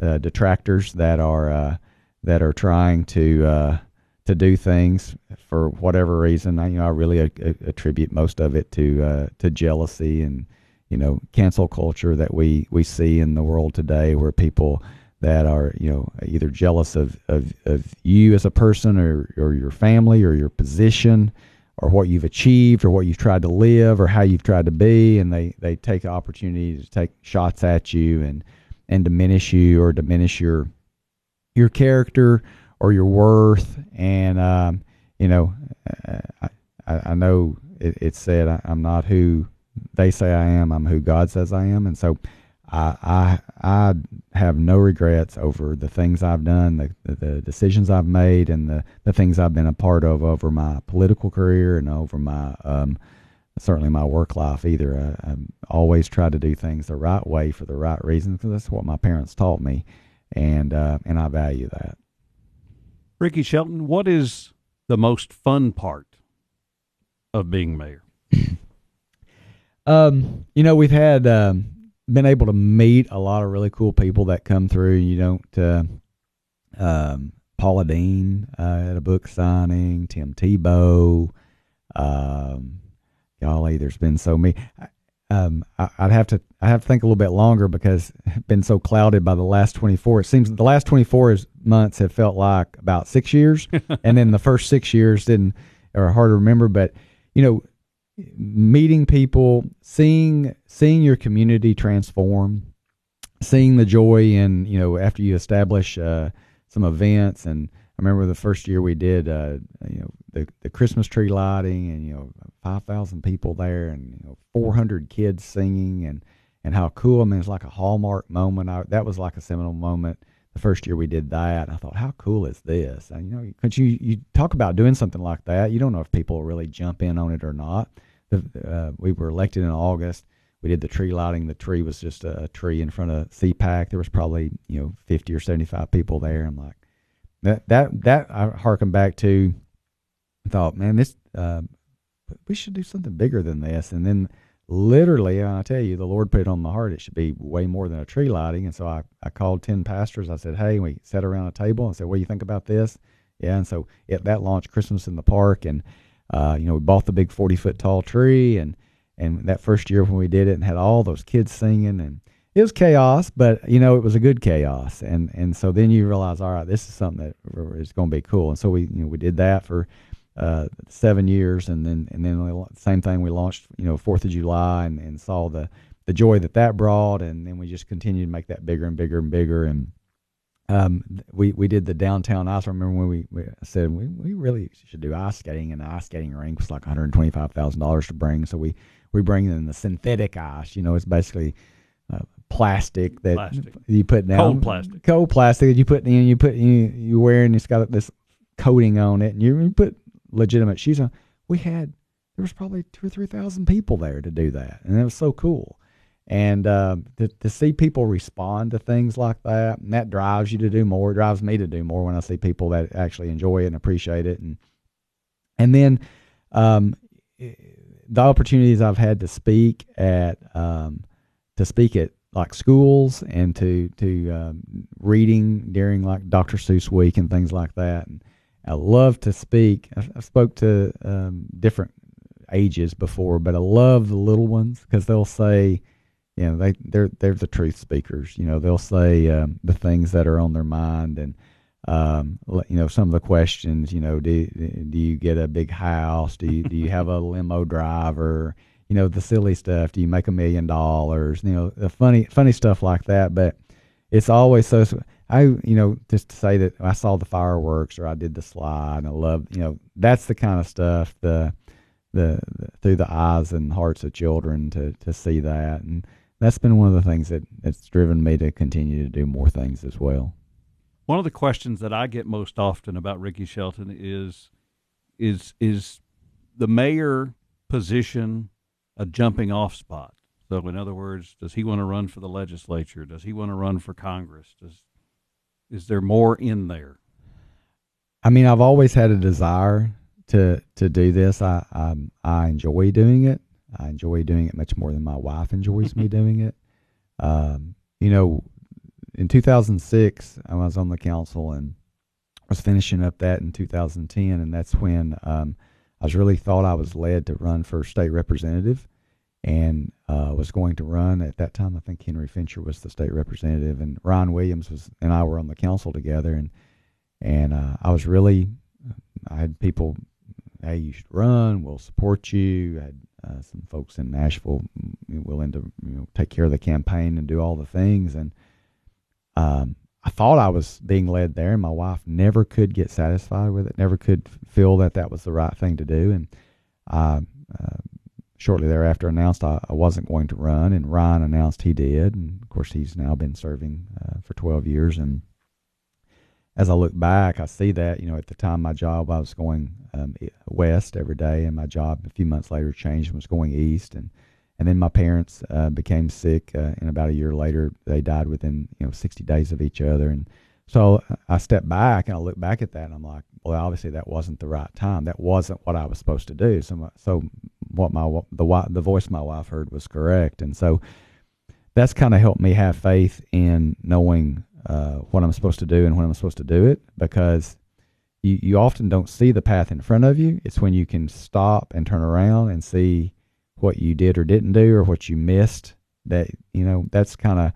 Uh, detractors that are uh, that are trying to uh, to do things for whatever reason. I, you know, I really a- a- attribute most of it to uh, to jealousy and, you know, cancel culture that we, we see in the world today, where people that are, you know, either jealous of, of, of you as a person, or, or your family or your position or what you've achieved or what you've tried to live or how you've tried to be, and they, they take the opportunity to take shots at you and and diminish you or diminish your, your character or your worth. And, um, you know, I, I know it, it's said, I, I'm not who they say I am. I'm who God says I am. And so I, I, I have no regrets over the things I've done, the, the decisions I've made, and the, the things I've been a part of over my political career and over my, um, certainly my work life either. I, I always try to do things the right way for the right reasons, because that's what my parents taught me, and uh, and I value that. Ricky Shelton, what is the most fun part of being mayor? um, you know, we've had um, been able to meet a lot of really cool people that come through. You don't, uh, um, Paula Deen uh, at a book signing, Tim Tebow. Um, Golly, there's been so many. Um, I, I'd have to, I have to think a little bit longer, because I've been so clouded by the last twenty-four. It seems the last twenty-four months have felt like about six years, and then the first six years didn't, are hard to remember. But you know, meeting people, seeing seeing your community transform, seeing the joy in, you know, after you establish uh, some events. And I remember the first year we did, uh, you know, the the Christmas tree lighting, and you know, five thousand people there, and you know, four hundred kids singing, and and how cool. I mean, it's like a Hallmark moment. I, that was like a seminal moment. The first year we did that, I thought, how cool is this? And, you know, because you, you talk about doing something like that, you don't know if people will really jump in on it or not. The, uh, we were elected in August. We did the tree lighting. The tree was just a tree in front of C PAC. There was probably, you know, fifty or seventy-five people there. I'm like, that, that, that I harken back to, I thought, man, this, uh, we should do something bigger than this. And then literally, I tell you, the Lord put it on my heart. It should be way more than a tree lighting. And so I, I called ten pastors. I said, hey, we sat around a table and said, what do you think about this? Yeah. And so it, that launched Christmas in the Park. And, uh, you know, we bought the big forty foot tall tree. And, and that first year when we did it and had all those kids singing, and it was chaos, but you know, it was a good chaos. And, and so then you realize, all right, this is something that is going to be cool. And so we, you know, we did that for, uh, seven years. And then, and then the same thing, we launched, you know, fourth of July, and, and saw the, the joy that that brought. And then we just continued to make that bigger and bigger and bigger. And, um, we, we did the downtown ice. I remember when we, we said, we, we really should do ice skating, and the ice skating rink was like one hundred twenty-five thousand dollars to bring. So we, we bring in the synthetic ice. You know, it's basically uh, plastic that plastic. you put down. Cold plastic. Cold plastic that you put in, you put in, you wear, and it's got this coating on it, and you, you put legitimate shoes on. We had, there was probably two or three thousand people there to do that, and it was so cool. And uh, to, to see people respond to things like that, and that drives you to do more. It drives me to do more when I see people that actually enjoy it and appreciate it. And and then um, the opportunities I've had to speak at um, to speak at like schools, and to to um, reading during like Doctor Seuss week and things like that. And I love to speak. I've spoke to um, different ages before, but I love the little ones, because they'll say, you know, they, they're they're the truth speakers. You know, they'll say um, the things that are on their mind, and um, you know, some of the questions. You know, do do you get a big house? Do you, do you have a limo driver? You know, the silly stuff. Do you make a million dollars? You know, the funny funny stuff like that. But it's always so. I, you know, just to say that I saw the fireworks, or I did the slide, and I loved, you know, that's the kind of stuff, the, the, the through the eyes and hearts of children to, to see that. And that's been one of the things that that's driven me to continue to do more things as well. One of the questions that I get most often about Ricky Shelton is, is, is the mayor position a jumping off spot? So in other words, does he want to run for the legislature? Does he want to run for Congress? Does, Is there more in there? I mean, I've always had a desire to to do this. I I, I enjoy doing it. I enjoy doing it much more than my wife enjoys me doing it. Um, you know, in two thousand six, I was on the council and was finishing up that in two thousand ten, and that's when um, I was really thought I was led to run for state representative, and uh, was going to run. At that time, I think Henry Fincher was the state representative, and Ryan Williams was, and I were on the council together. And, and uh, I was really, I had people, hey, you should run, we'll support you. I had uh, some folks in Nashville willing to, you know, take care of the campaign and do all the things. And um, I thought I was being led there, and my wife never could get satisfied with it, never could feel that that was the right thing to do. And I, uh, shortly thereafter announced I, I wasn't going to run, and Ryan announced he did. And of course, he's now been serving uh, for twelve years. And as I look back, I see that, you know, at the time my job, I was going um, west every day, and my job a few months later changed and was going east. And, and then my parents uh, became sick, uh, and about a year later, they died within, you know, sixty days of each other. And so I step back and I look back at that, and I'm like, well, obviously that wasn't the right time. That wasn't what I was supposed to do. So, my, so what my the the voice my wife heard was correct, and so that's kind of helped me have faith in knowing uh, what I'm supposed to do and when I'm supposed to do it. Because you you often don't see the path in front of you. It's when you can stop and turn around and see what you did or didn't do, or what you missed. That, you know, that's kind of,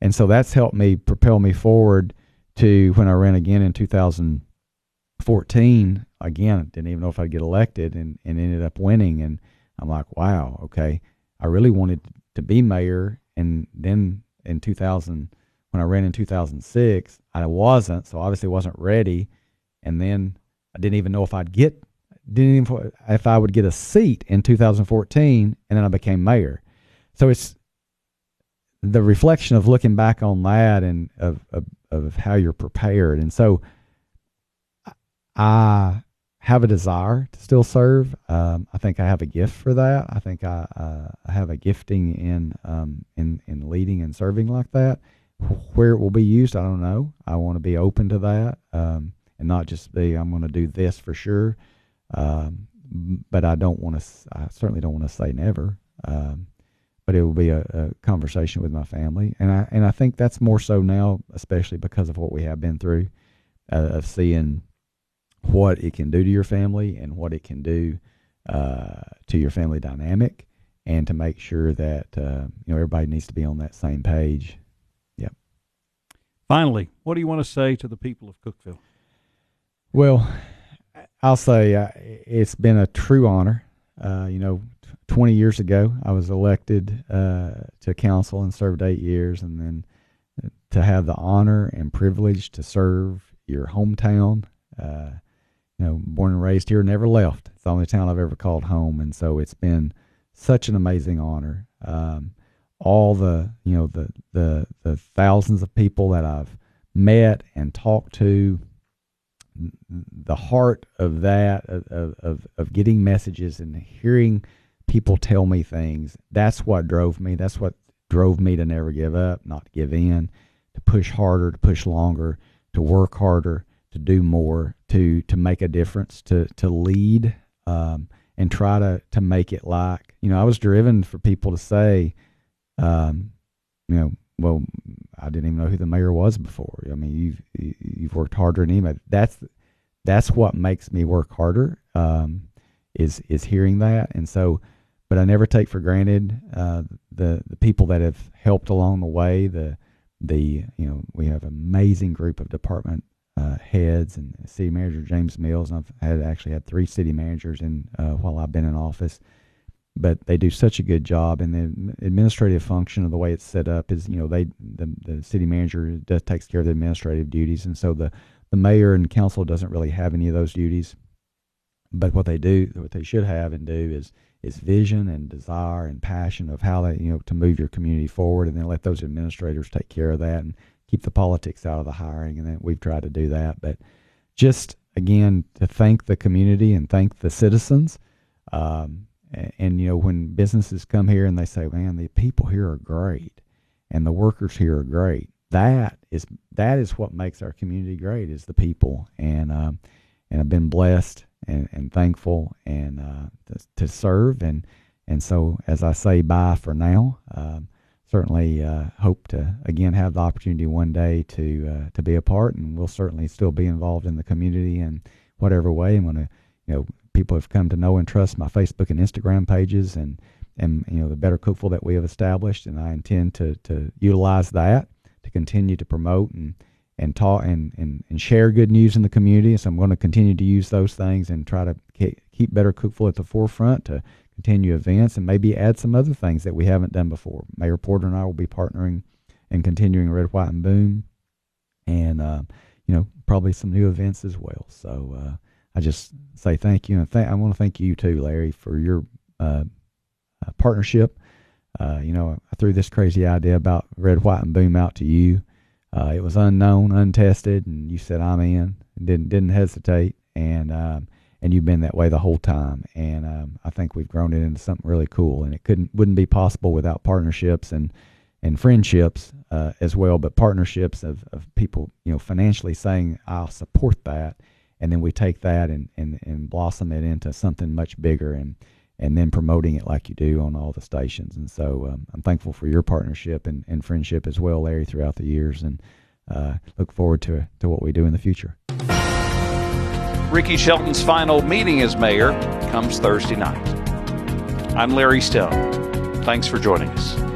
and so that's helped me propel me forward. To when I ran again in two thousand fourteen, again, I didn't even know if I'd get elected, and, and ended up winning. And I'm like, wow, okay, I really wanted to be mayor. And then in two thousand, when I ran in two thousand six, I wasn't, so obviously wasn't ready. And then I didn't even know if I'd get didn't even if I would get a seat in two thousand fourteen, and then I became mayor. So it's the reflection of looking back on that and of of, of how you're prepared. And so I have a desire to still serve. Um, I think I have a gift for that. I think I, uh, I have a gifting in, um, in, in leading and serving like that. Where it will be used, I don't know. I want to be open to that, um, and not just be, I'm going to do this for sure. Um, but I don't want to, I certainly don't want to say never. Um, but it will be a, a conversation with my family. And I, and I think that's more so now, especially because of what we have been through, uh, of seeing what it can do to your family and what it can do uh, to your family dynamic, and to make sure that uh, you know, everybody needs to be on that same page. Yep. Finally, what do you want to say to the people of Cookeville? Well, I'll say uh, it's been a true honor. Uh, you know, twenty years ago, I was elected uh, to council and served eight years, and then to have the honor and privilege to serve your hometown. Uh, you know, born and raised here, never left. It's the only town I've ever called home, and so it's been such an amazing honor. Um, all the you know the the the thousands of people that I've met and talked to. The heart of that, of, of, of getting messages and hearing people tell me things, that's what drove me. That's what drove me to never give up, not give in, to push harder, to push longer, to work harder, to do more, to to make a difference, to to lead, um, and try to to make it like, you know, I was driven for people to say, um, you know, well, I didn't even know who the mayor was before. I mean, you've, you've worked harder than anybody. That's, that's what makes me work harder, um, is, is hearing that. And so, but I never take for granted, uh, the, the people that have helped along the way, the, the, you know, we have an amazing group of department, uh, heads, and city manager, James Mills. And I've had actually had three city managers in, uh, while I've been in office. But they do such a good job, and the administrative function of the way it's set up is, you know, they the, the city manager does takes care of the administrative duties, and so the, the mayor and council doesn't really have any of those duties. But what they do, what they should have and do, is is vision and desire and passion of how they, you know, to move your community forward, and then let those administrators take care of that and keep the politics out of the hiring. And then we've tried to do that, but just again to thank the community and thank the citizens. Um, And, and, you know, when businesses come here and they say, man, the people here are great and the workers here are great. That is, that is what makes our community great, is the people. And, um, and I've been blessed and, and thankful and, uh, to, to serve. And, and so as I say, bye for now, um, certainly, uh, hope to again, have the opportunity one day to, uh, to be a part, and we'll certainly still be involved in the community in whatever way. I'm going to, you know, people have come to know and trust my Facebook and Instagram pages, and, and you know, the Better Cookeville that we have established, and I intend to to utilize that to continue to promote and and talk and and, and share good news in the community. So I'm going to continue to use those things and try to keep Better Cookeville at the forefront, to continue events and maybe add some other things that we haven't done before. Mayor Porter and I will be partnering and continuing Red, White, and Boom, and uh, you know, probably some new events as well. So. Uh, I just say thank you, and th- I want to thank you too, Larry, for your uh, uh, partnership. Uh, you know, I threw this crazy idea about Red, White, and Boom out to you. Uh, it was unknown, untested, and you said, "I'm in." And didn't didn't hesitate, and um, and you've been that way the whole time. And um, I think we've grown it into something really cool. And it couldn't wouldn't be possible without partnerships and and friendships uh, as well, but partnerships of of people, you know, financially saying, "I'll support that." And then we take that and, and, and blossom it into something much bigger, and, and then promoting it like you do on all the stations. And so um, I'm thankful for your partnership and, and friendship as well, Larry, throughout the years, and uh, look forward to, to what we do in the future. Ricky Shelton's final meeting as mayor comes Thursday night. I'm Larry Still. Thanks for joining us.